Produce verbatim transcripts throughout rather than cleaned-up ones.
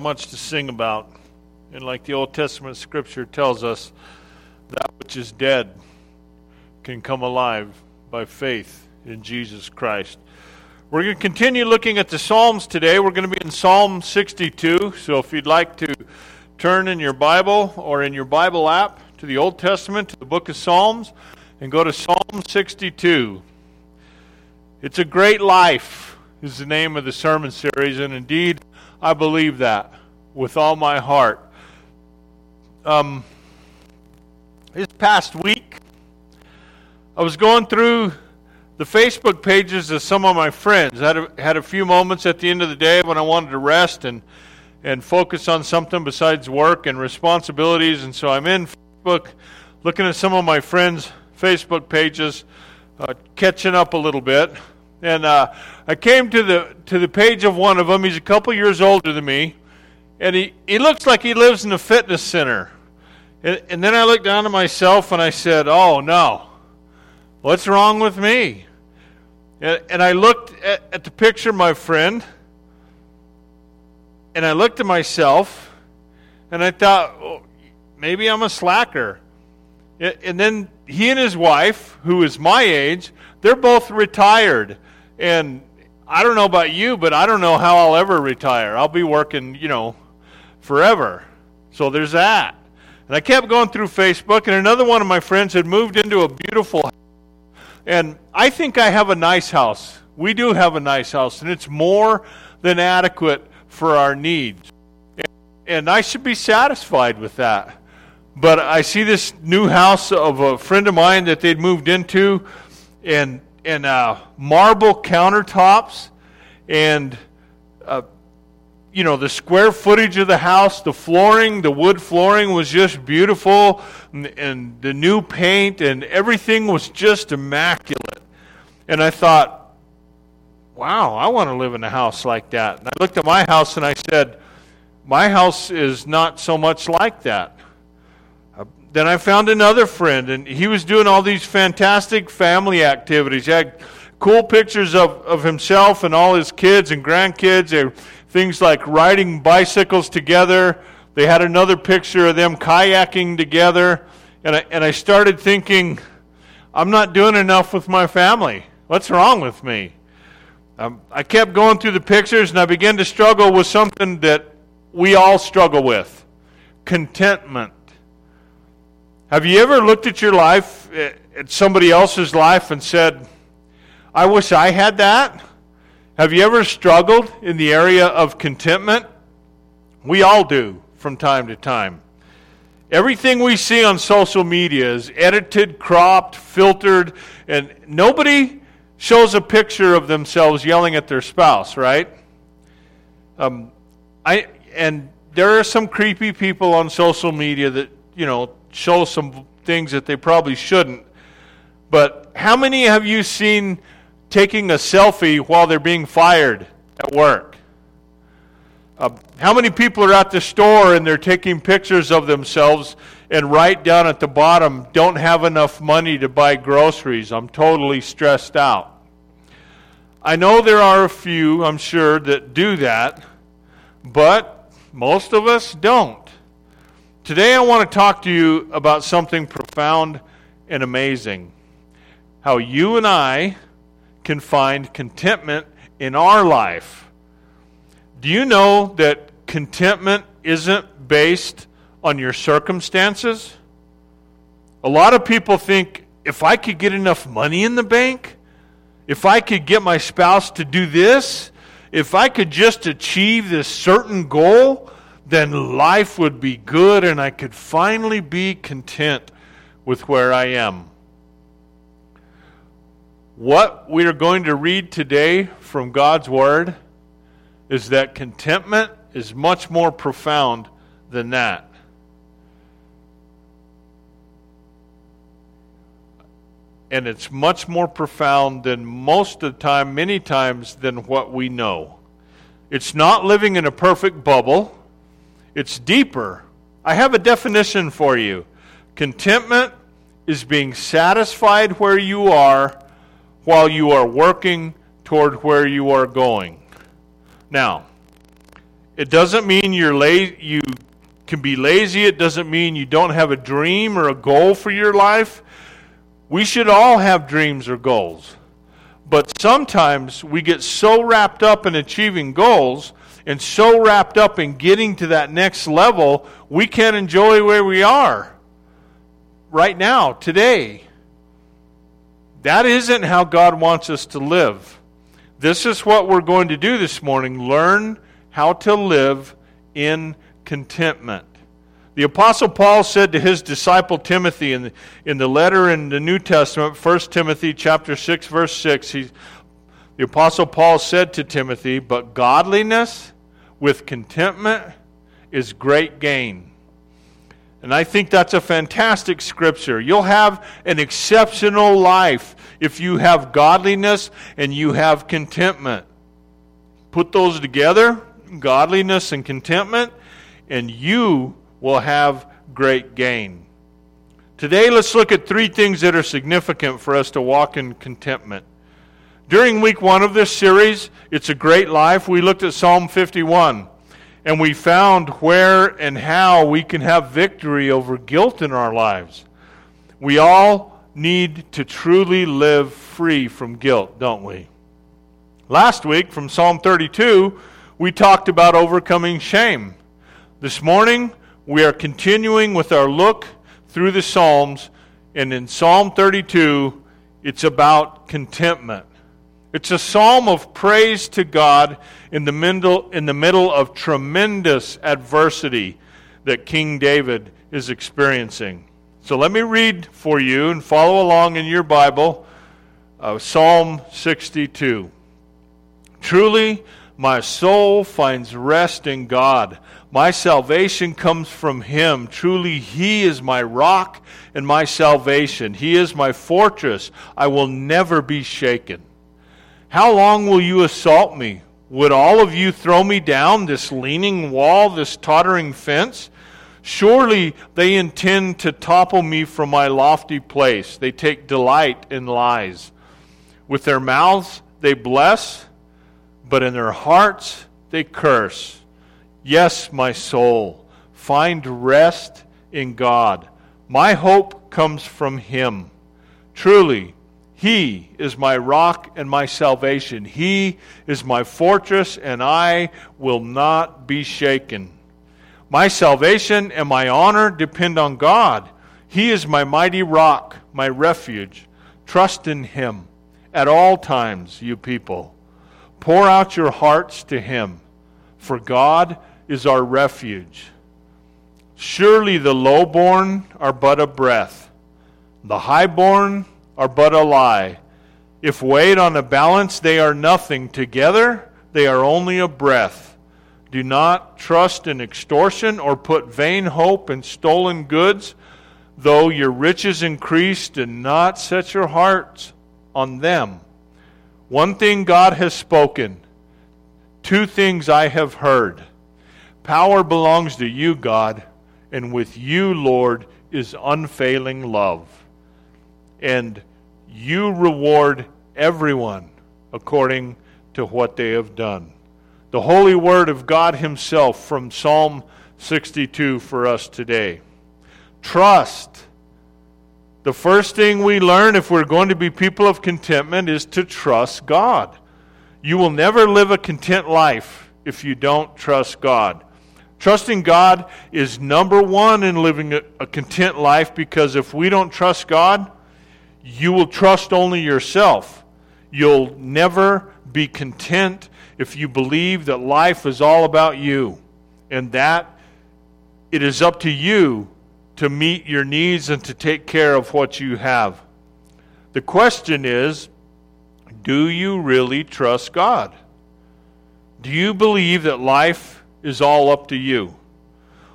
much to sing about. And like the Old Testament scripture tells us, that which is dead can come alive by faith in Jesus Christ. We're going to continue looking at the Psalms today. We're going to be in Psalm sixty-two. So if you'd like to turn in your Bible or in your Bible app to the Old Testament, to the book of Psalms, and go to Psalm sixty-two. It's a Great Life is the name of the sermon series, and indeed, I believe that with all my heart. Um, this past week, I was going through the Facebook pages of some of my friends. I had a, had a few moments at the end of the day when I wanted to rest and, and focus on something besides work and responsibilities. And so I'm in Facebook, looking at some of my friends' Facebook pages, uh, catching up a little bit. And uh, I came to the to the page of one of them. He's a couple years older than me. And he, he looks like he lives in a fitness center. And, and then I looked down at myself and I said, oh, no. What's wrong with me? And I looked at, at the picture, my friend, and I looked at myself, and I thought, oh, maybe I'm a slacker. And then he and his wife, who is my age, they're both retired. And I don't know about you, but I don't know how I'll ever retire. I'll be working, you know, forever. So there's that. And I kept going through Facebook, and another one of my friends had moved into a beautiful house. And I think I have a nice house. We do have a nice house, and it's more than adequate for our needs. And I should be satisfied with that. But I see this new house of a friend of mine that they'd moved into, and and uh, marble countertops, and uh, you know, the square footage of the house, the flooring, the wood flooring was just beautiful, and, and the new paint, and everything was just immaculate. And I thought, wow, I want to live in a house like that. And I looked at my house and I said, my house is not so much like that. Uh, then I found another friend, and he was doing all these fantastic family activities. He had cool pictures of, of himself and all his kids and grandkids. They were things like riding bicycles together. They had another picture of them kayaking together. And I, and I started thinking, I'm not doing enough with my family. What's wrong with me? Um, I kept going through the pictures, and I began to struggle with something that we all struggle with. Contentment. Have you ever looked at your life, at somebody else's life, and said, I wish I had that? Have you ever struggled in the area of contentment? We all do from time to time. Everything we see on social media is edited, cropped, filtered, and nobody shows a picture of themselves yelling at their spouse, right? Um, I and there are some creepy people on social media that, you know, show some things that they probably shouldn't. But how many have you seen taking a selfie while they're being fired at work? Uh, how many people are at the store and they're taking pictures of themselves, and right down at the bottom, don't have enough money to buy groceries, I'm totally stressed out? I know there are a few, I'm sure, that do that, but most of us don't. Today I want to talk to you about something profound and amazing. How you and I can find contentment in our life. Do you know that contentment isn't based on your circumstances? A lot of people think, if I could get enough money in the bank, if I could get my spouse to do this, if I could just achieve this certain goal, then life would be good and I could finally be content with where I am. What we are going to read today from God's Word is that contentment is much more profound than that. And it's much more profound than most of the time, many times, than what we know. It's not living in a perfect bubble. It's deeper. I have a definition for you. Contentment is being satisfied where you are while you are working toward where you are going. Now, It doesn't mean you're lazy, you can be lazy. It doesn't mean you don't have a dream or a goal for your life. We should all have dreams or goals. But sometimes we get so wrapped up in achieving goals and so wrapped up in getting to that next level, we can't enjoy where we are right now, today. That isn't how God wants us to live. This is what we're going to do this morning. Learn how to live in contentment. The Apostle Paul said to his disciple Timothy in the, in the letter in the New Testament, First Timothy chapter six, verse six, he, the Apostle Paul said to Timothy, "But godliness with contentment is great gain." And I think that's a fantastic scripture. You'll have an exceptional life if you have godliness and you have contentment. Put those together, godliness and contentment, and you will have great gain. Today, let's look at three things that are significant for us to walk in contentment. During week one of this series, It's a Great Life, we looked at Psalm fifty-one. And we found where and how we can have victory over guilt in our lives. We all need to truly live free from guilt, don't we? Last week, from Psalm thirty-two, we talked about overcoming shame. This morning, we are continuing with our look through the Psalms. And in Psalm thirty-two, it's about contentment. It's a psalm of praise to God in the middle, in the middle of tremendous adversity that King David is experiencing. So let me read for you and follow along in your Bible, uh, Psalm sixty-two. "Truly, my soul finds rest in God. My salvation comes from Him. Truly, He is my rock and my salvation. He is my fortress. I will never be shaken. How long will you assault me? Would all of you throw me down, this leaning wall, this tottering fence? Surely they intend to topple me from my lofty place. They take delight in lies. With their mouths they bless, but in their hearts they curse. Yes, my soul, find rest in God. My hope comes from Him. Truly, He is my rock and my salvation. He is my fortress, and I will not be shaken. My salvation and my honor depend on God. He is my mighty rock, my refuge. Trust in Him at all times, you people. Pour out your hearts to Him, for God is our refuge. Surely the lowborn are but a breath. The highborn are but a lie. If weighed on a balance, they are nothing. Together, they are only a breath. Do not trust in extortion or put vain hope in stolen goods, though your riches increase, do not set your hearts on them. One thing God has spoken, two things I have heard. Power belongs to you, God, and with you, Lord, is unfailing love. And you reward everyone according to what they have done." The holy word of God Himself from Psalm sixty-two for us today. Trust. The first thing we learn if we're going to be people of contentment is to trust God. You will never live a content life if you don't trust God. Trusting God is number one in living a content life, because if we don't trust God, you will trust only yourself. You'll never be content if you believe that life is all about you and that it is up to you to meet your needs and to take care of what you have. The question is, do you really trust God? Do you believe that life is all up to you?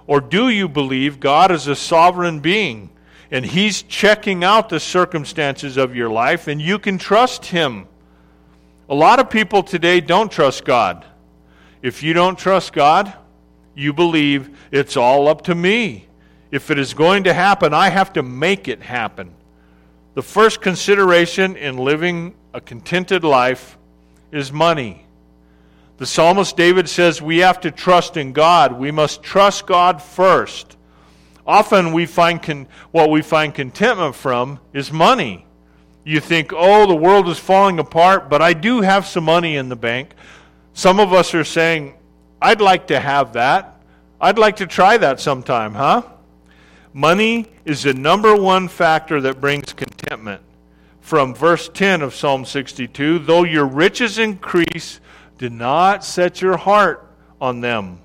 Or do you believe God is a sovereign being and He's checking out the circumstances of your life, and you can trust Him? A lot of people today don't trust God. If you don't trust God, you believe it's all up to me. If it is going to happen, I have to make it happen. The first consideration in living a contented life is money. The psalmist David says we have to trust in God. We must trust God first. Often we find con- what we find contentment from is money. You think, oh, the world is falling apart, but I do have some money in the bank. Some of us are saying, I'd like to have that. I'd like to try that sometime, huh? Money is the number one factor that brings contentment. From verse ten of Psalm sixty-two, though your riches increase, do not set your heart on them.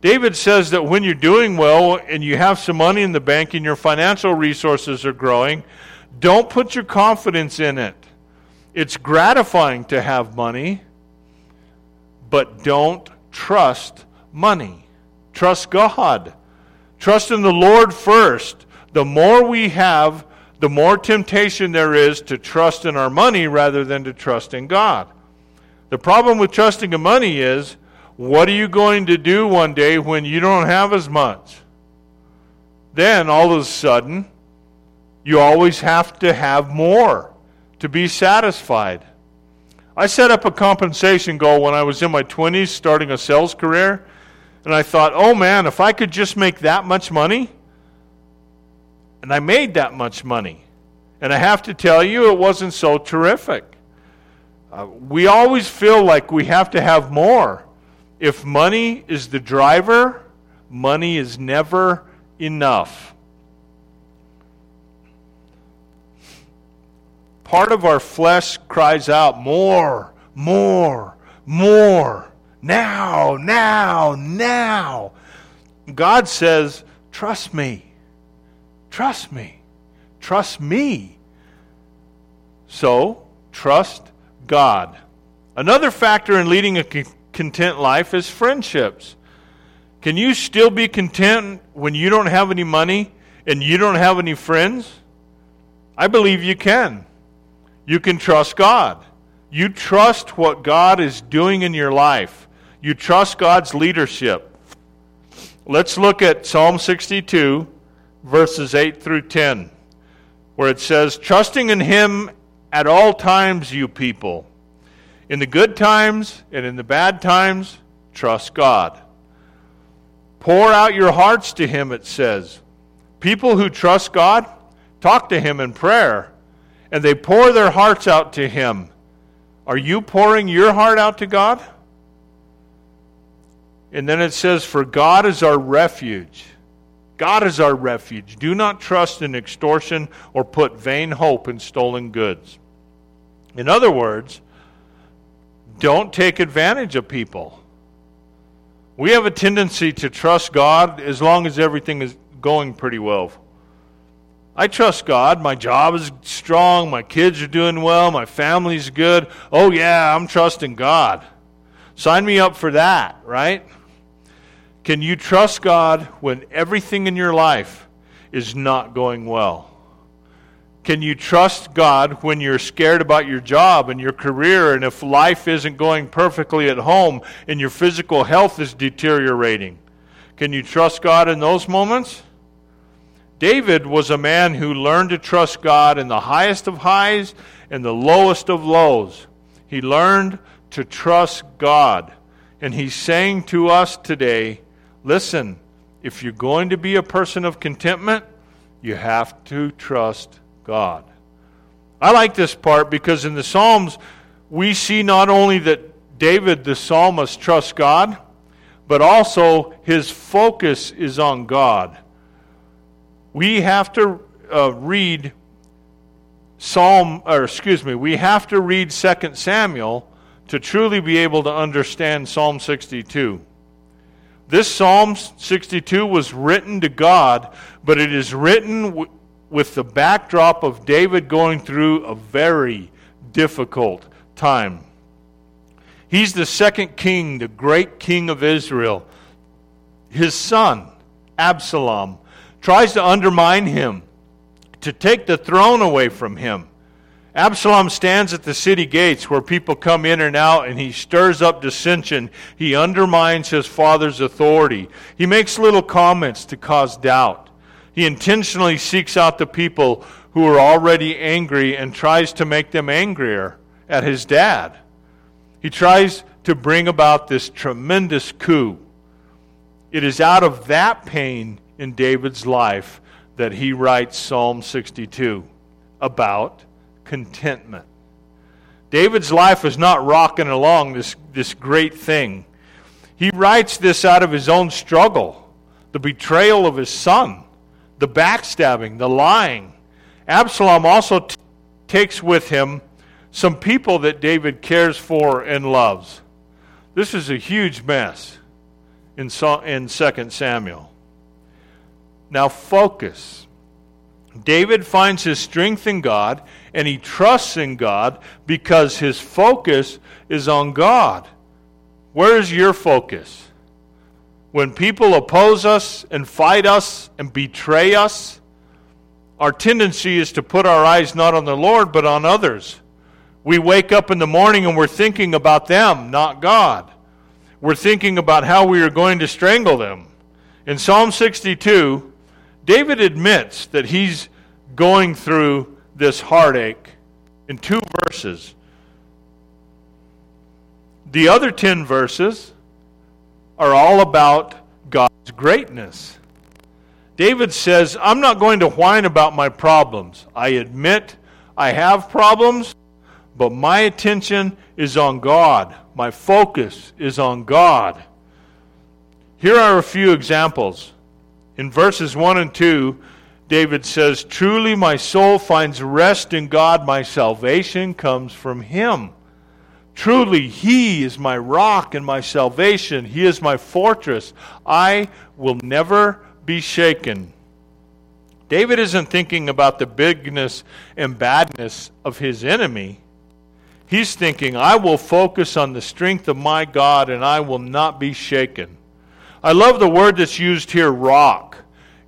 David says that when you're doing well and you have some money in the bank and your financial resources are growing, don't put your confidence in it. It's gratifying to have money, but don't trust money. Trust God. Trust in the Lord first. The more we have, the more temptation there is to trust in our money rather than to trust in God. The problem with trusting in money is, what are you going to do one day when you don't have as much? Then, all of a sudden, you always have to have more to be satisfied. I set up a compensation goal when I was in my twenties, starting a sales career, and I thought, oh man, if I could just make that much money, and I made that much money. And I have to tell you, it wasn't so terrific. Uh, we always feel like we have to have more. If money is the driver, money is never enough. Part of our flesh cries out, more, more, more, now, now, now. God says, trust me, trust me, trust me. So, trust God. Another factor in leading a content life is friendships. Can you still be content when you don't have any money and you don't have any friends? I believe you can. You can trust God. You trust what God is doing in your life. You trust God's leadership. Let's look at Psalm sixty-two, verses eight through ten, where it says, trusting in Him at all times, you people. In the good times and in the bad times, trust God. Pour out your hearts to Him, it says. People who trust God talk to Him in prayer, and they pour their hearts out to Him. Are you pouring your heart out to God? And then it says, for God is our refuge. God is our refuge. Do not trust in extortion or put vain hope in stolen goods. In other words, don't take advantage of people. We have a tendency to trust God as long as everything is going pretty well. I trust God. My job is strong. My kids are doing well. My family's good. Oh, yeah, I'm trusting God. Sign me up for that, right? Can you trust God when everything in your life is not going well? Can you trust God when you're scared about your job and your career, and if life isn't going perfectly at home and your physical health is deteriorating? Can you trust God in those moments? David was a man who learned to trust God in the highest of highs and the lowest of lows. He learned to trust God. And he's saying to us today, listen, if you're going to be a person of contentment, you have to trust God. God. I like this part because in the Psalms, we see not only that David, the psalmist, trusts God, but also his focus is on God. We have to uh, read Psalm, or excuse me, we have to read Second Samuel to truly be able to understand Psalm sixty-two. This Psalm sixty-two was written to God, but it is written W- with the backdrop of David going through a very difficult time. He's the second king, the great king of Israel. His son, Absalom, tries to undermine him, to take the throne away from him. Absalom stands at the city gates where people come in and out, and he stirs up dissension. He undermines his father's authority. He makes little comments to cause doubt. He intentionally seeks out the people who are already angry and tries to make them angrier at his dad. He tries to bring about this tremendous coup. It is out of that pain in David's life that he writes Psalm sixty-two about contentment. David's life is not rocking along this, this great thing. He writes this out of his own struggle, the betrayal of his son, the backstabbing, the lying. Absalom also t- takes with him some people that David cares for and loves. This is a huge mess in, so- in Second Samuel. Now focus. David finds his strength in God, and he trusts in God because his focus is on God. Where is your focus? When people oppose us and fight us and betray us, our tendency is to put our eyes not on the Lord but on others. We wake up in the morning and we're thinking about them, not God. We're thinking about how we are going to strangle them. In Psalm sixty-two, David admits that he's going through this heartache in two verses. The other ten verses are all about God's greatness. David says, I'm not going to whine about my problems. I admit I have problems, but my attention is on God. My focus is on God. Here are a few examples. In verses one and two, David says, truly my soul finds rest in God. My salvation comes from Him. Truly He is my rock and my salvation. He is my fortress. I will never be shaken. David isn't thinking about the bigness and badness of his enemy. He's thinking, I will focus on the strength of my God and I will not be shaken. I love the word that's used here, rock.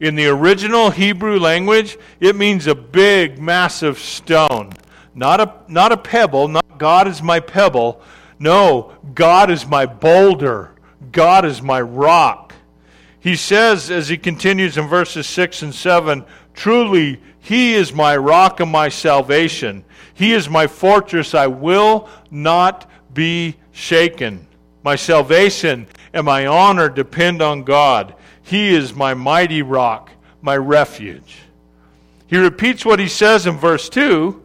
In the original Hebrew language, it means a big, massive stone. Not a, not a pebble, not God is my pebble. No, God is my boulder. God is my rock. He says, as he continues in verses six and seven, truly, He is my rock and my salvation. He is my fortress. I will not be shaken. My salvation and my honor depend on God. He is my mighty rock, my refuge. He repeats what he says in verse two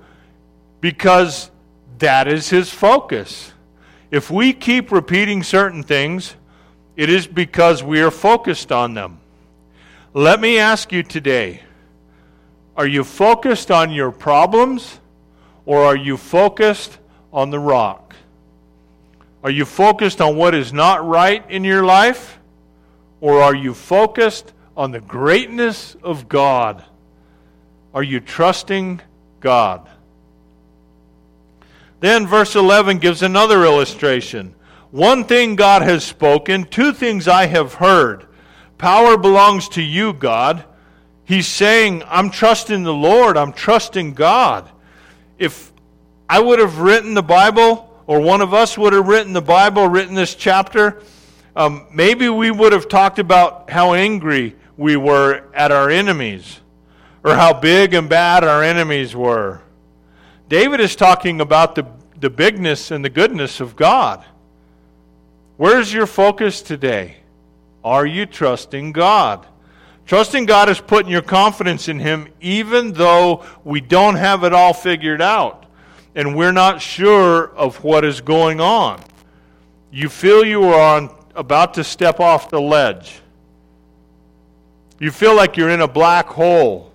because that is his focus. If we keep repeating certain things, it is because we are focused on them. Let me ask you today, are you focused on your problems or are you focused on the rock? Are you focused on what is not right in your life? Or are you focused on the greatness of God? Are you trusting God? Then verse eleven gives another illustration. One thing God has spoken, two things I have heard. Power belongs to you, God. He's saying, I'm trusting the Lord. I'm trusting God. If I would have written the Bible, or one of us would have written the Bible, written this chapter, um, maybe we would have talked about how angry we were at our enemies, or how big and bad our enemies were. David is talking about the, the bigness and the goodness of God. Where's your focus today? Are you trusting God? Trusting God is putting your confidence in Him even though we don't have it all figured out and we're not sure of what is going on. You feel you are on, about to step off the ledge. You feel like you're in a black hole.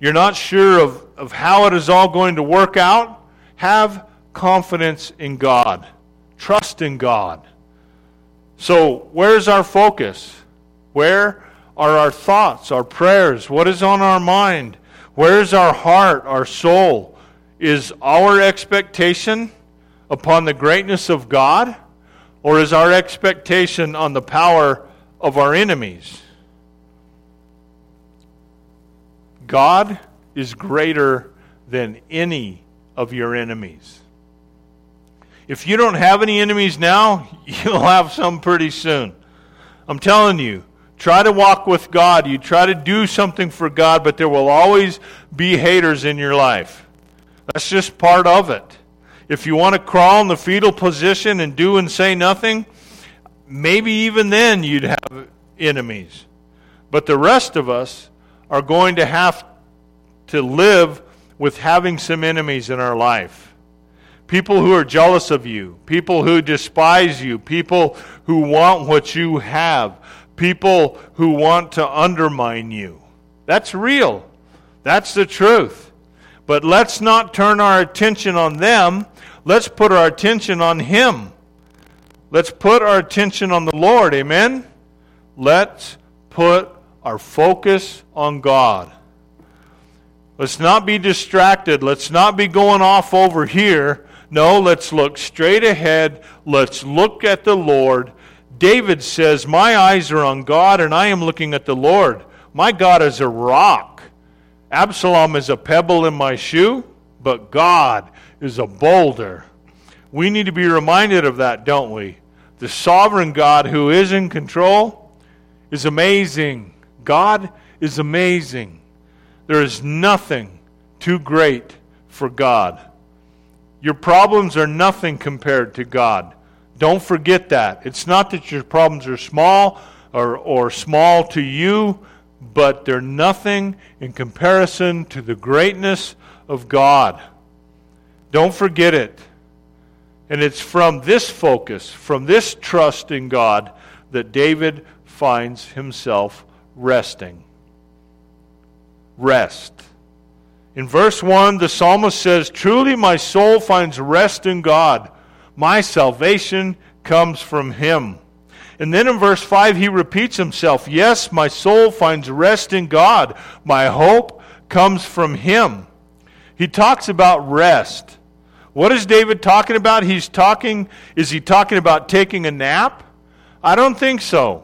You're not sure of, of how it is all going to work out. Have confidence in God. Trust in God. So where's our focus? Where are our thoughts, our prayers? What is on our mind? Where is our heart, our soul? Is our expectation upon the greatness of God, or is our expectation on the power of our enemies? God is greater than any of your enemies. If you don't have any enemies now, you'll have some pretty soon. I'm telling you, try to walk with God. You try to do something for God, but there will always be haters in your life. That's just part of it. If you want to crawl in the fetal position and do and say nothing, maybe even then you'd have enemies. But the rest of us are going to have to live with having some enemies in our life. People who are jealous of you, people who despise you, people who want what you have, people who want to undermine you. That's real. That's the truth. But let's not turn our attention on them. Let's put our attention on Him. Let's put our attention on the Lord. Amen? Let's put our focus on God. Let's not be distracted. Let's not be going off over here. No, let's look straight ahead. Let's look at the Lord. David says, "My eyes are on God, and I am looking at the Lord. My God is a rock. Absalom is a pebble in my shoe, but God is a boulder." We need to be reminded of that, don't we? The sovereign God who is in control is amazing. God is amazing. There is nothing too great for God. Your problems are nothing compared to God. Don't forget that. It's not that your problems are small or, or small to you, but they're nothing in comparison to the greatness of God. Don't forget it. And it's from this focus, from this trust in God, that David finds himself resting. Rest. In verse one, the psalmist says, "Truly my soul finds rest in God. My salvation comes from Him." And then in verse five, he repeats himself. "Yes, my soul finds rest in God. My hope comes from Him." He talks about rest. What is David talking about? He's talking, is he talking about taking a nap? I don't think so.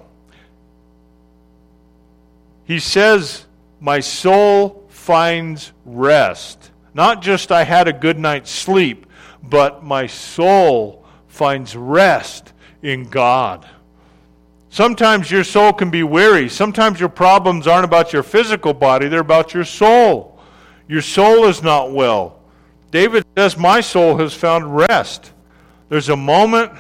He says, "My soul finds rest." Not just I had a good night's sleep, but my soul finds rest in God. Sometimes your soul can be weary. Sometimes your problems aren't about your physical body. They're about your soul. Your soul is not well. David says, "My soul has found rest." There's a moment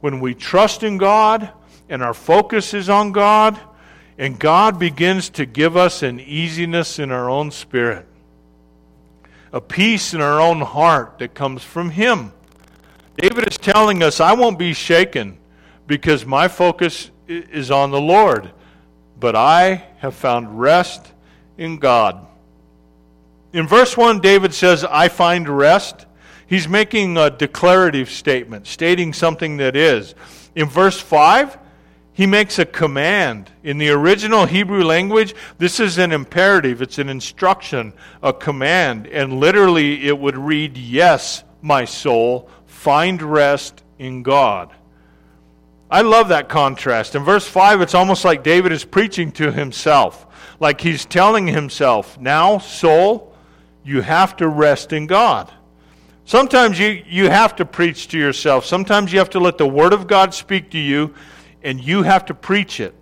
when we trust in God and our focus is on God, and God begins to give us an easiness in our own spirit, a peace in our own heart that comes from Him. David is telling us, "I won't be shaken because my focus is on the Lord, but I have found rest in God." In verse one, David says, "I find rest." He's making a declarative statement, stating something that is. In verse five, he makes a command. In the original Hebrew language, this is an imperative. It's an instruction, a command. And literally, it would read, "Yes, my soul, find rest in God." I love that contrast. In verse five, it's almost like David is preaching to himself. Like he's telling himself, "Now, soul, you have to rest in God." Sometimes you, you have to preach to yourself. Sometimes you have to let the Word of God speak to you, and you have to preach it.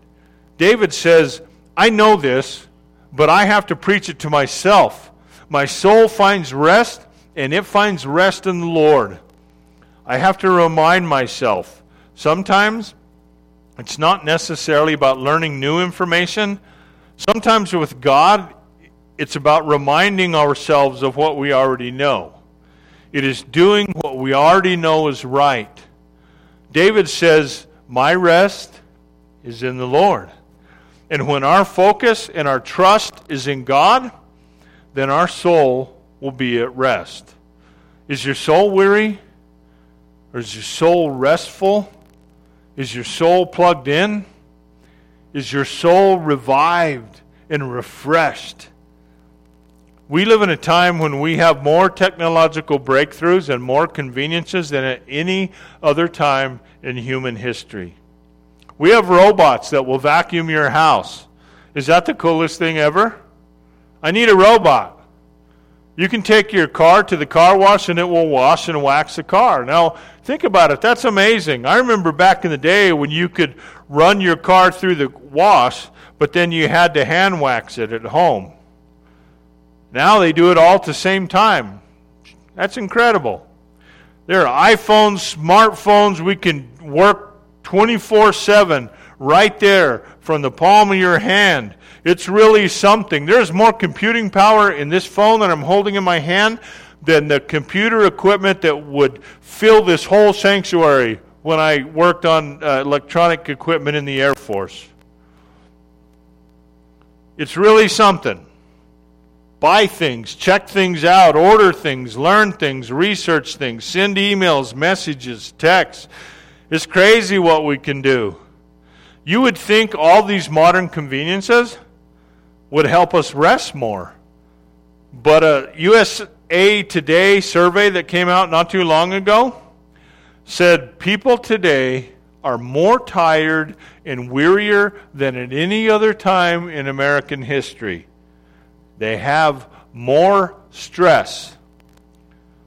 David says, "I know this, but I have to preach it to myself. My soul finds rest, and it finds rest in the Lord." I have to remind myself. Sometimes it's not necessarily about learning new information. Sometimes with God, it's about reminding ourselves of what we already know. It is doing what we already know is right. David says, "My rest is in the Lord." And when our focus and our trust is in God, then our soul will be at rest. Is your soul weary? Or is your soul restful? Is your soul plugged in? Is your soul revived and refreshed? We live in a time when we have more technological breakthroughs and more conveniences than at any other time in human history. We have robots that will vacuum your house. Is that the coolest thing ever? I need a robot. You can take your car to the car wash and it will wash and wax the car. Now, think about it. That's amazing. I remember back in the day when you could run your car through the wash, but then you had to hand wax it at home. Now they do it all at the same time. That's incredible. There are iPhones, smartphones. We can work twenty-four seven right there from the palm of your hand. It's really something. There's more computing power in this phone that I'm holding in my hand than the computer equipment that would fill this whole sanctuary when I worked on uh, electronic equipment in the Air Force. It's really something. Buy things, check things out, order things, learn things, research things, send emails, messages, texts. It's crazy what we can do. You would think all these modern conveniences would help us rest more. But a U S A Today survey that came out not too long ago said people today are more tired and wearier than at any other time in American history. They have more stress.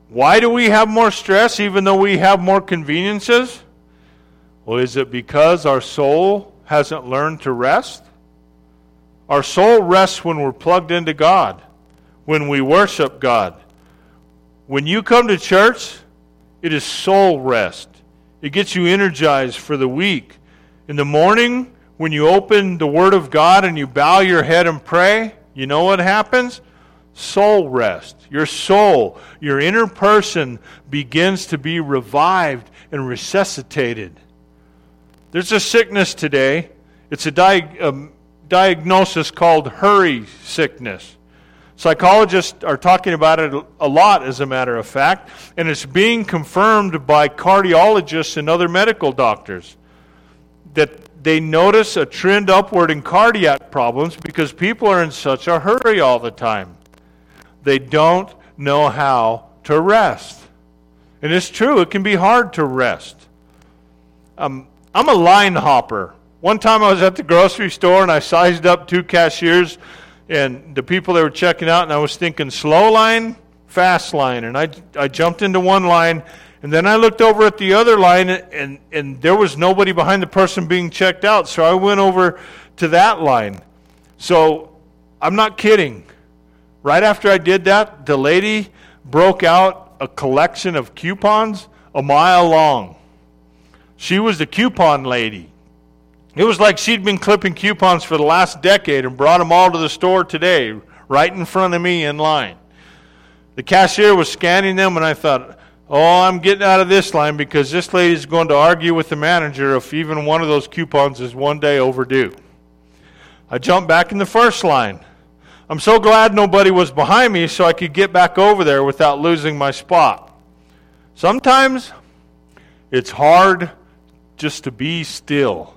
Why do we have more stress even though we have more conveniences? Well, is it because our soul hasn't learned to rest? Our soul rests when we're plugged into God, when we worship God. When you come to church, it is soul rest. It gets you energized for the week. In the morning, when you open the Word of God and you bow your head and pray, you know what happens? Soul rest. Your soul, your inner person begins to be revived and resuscitated. There's a sickness today. It's a, di- a diagnosis called hurry sickness. Psychologists are talking about it a lot, as a matter of fact, and it's being confirmed by cardiologists and other medical doctors that they notice a trend upward in cardiac problems because people are in such a hurry all the time. They don't know how to rest. And it's true, it can be hard to rest. Um, I'm a line hopper. One time I was at the grocery store and I sized up two cashiers and the people they were checking out, and I was thinking slow line, fast line. And I, I jumped into one line, and then I looked over at the other line, and, and there was nobody behind the person being checked out. So I went over to that line. So I'm not kidding. Right after I did that, the lady broke out a collection of coupons a mile long. She was the coupon lady. It was like she'd been clipping coupons for the last decade and brought them all to the store today, right in front of me in line. The cashier was scanning them, and I thought, oh, I'm getting out of this line because this lady's going to argue with the manager if even one of those coupons is one day overdue. I jumped back in the first line. I'm so glad nobody was behind me so I could get back over there without losing my spot. Sometimes it's hard just to be still.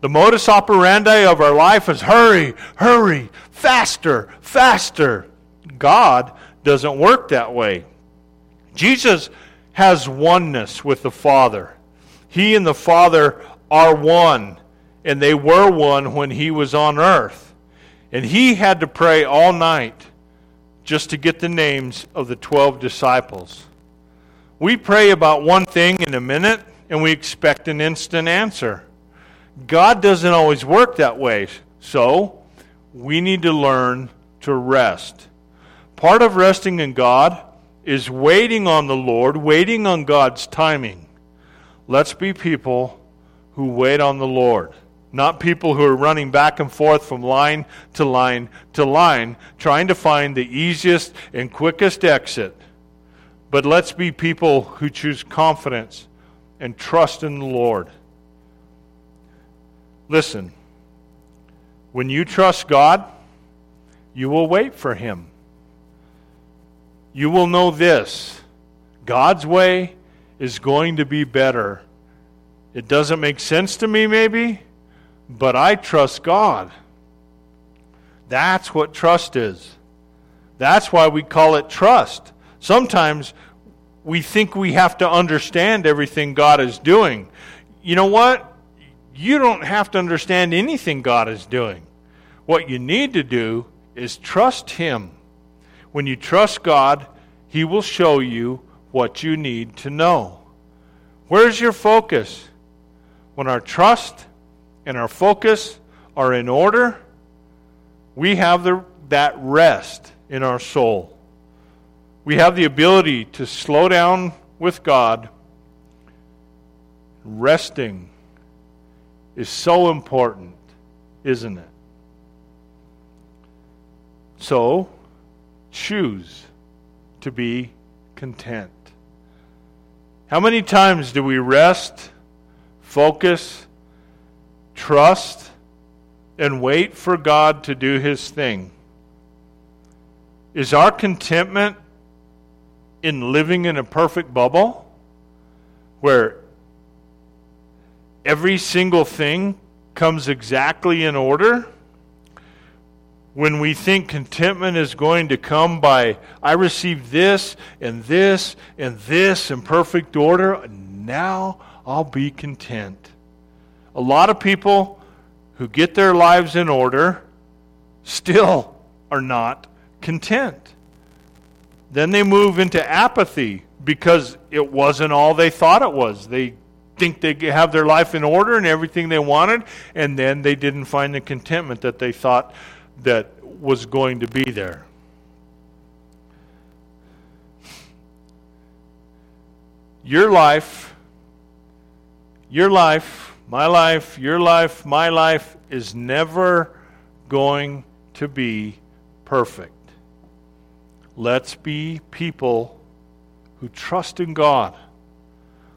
The modus operandi of our life is hurry, hurry, faster, faster. God doesn't work that way. Jesus has oneness with the Father. He and the Father are one, and they were one when He was on earth. And He had to pray all night just to get the names of the twelve disciples. We pray about one thing in a minute, and we expect an instant answer. God doesn't always work that way, so we need to learn to rest. Part of resting in God is waiting on the Lord, waiting on God's timing. Let's be people who wait on the Lord, not people who are running back and forth from line to line to line, trying to find the easiest and quickest exit. But let's be people who choose confidence and trust in the Lord. Listen, when you trust God, you will wait for Him. You will know this: God's way is going to be better. It doesn't make sense to me maybe, but I trust God. That's what trust is. That's why we call it trust. Sometimes we think we have to understand everything God is doing. You know what? You don't have to understand anything God is doing. What you need to do is trust Him. When you trust God, He will show you what you need to know. Where's your focus? When our trust and our focus are in order, we have the, that rest in our soul. We have the ability to slow down with God, resting is so important, isn't it? So, choose to be content. How many times do we rest, focus, trust, and wait for God to do His thing? Is our contentment in living in a perfect bubble where every single thing comes exactly in order? When we think contentment is going to come by, I received this and this and this in perfect order, now I'll be content. A lot of people who get their lives in order still are not content. Then they move into apathy because it wasn't all they thought it was. They think they have their life in order and everything they wanted, and then they didn't find the contentment that they thought that was going to be there. Your life, your life, my life, your life, my life is never going to be perfect. Let's be people who trust in God.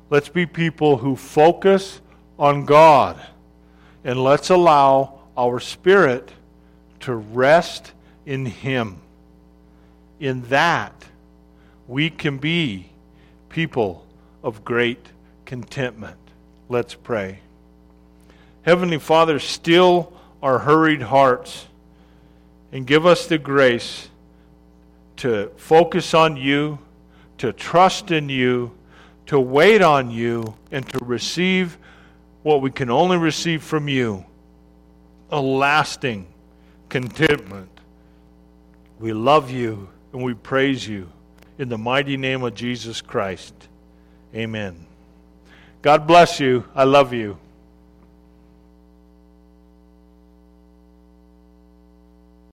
Let's be people who focus on God. And let's allow our spirit to rest in Him. In that, we can be people of great contentment. Let's pray. Heavenly Father, still our hurried hearts and give us the grace to focus on You, to trust in You, to wait on You, and to receive what we can only receive from You, a lasting contentment. We love You and we praise You in the mighty name of Jesus Christ. Amen. God bless you. I love you.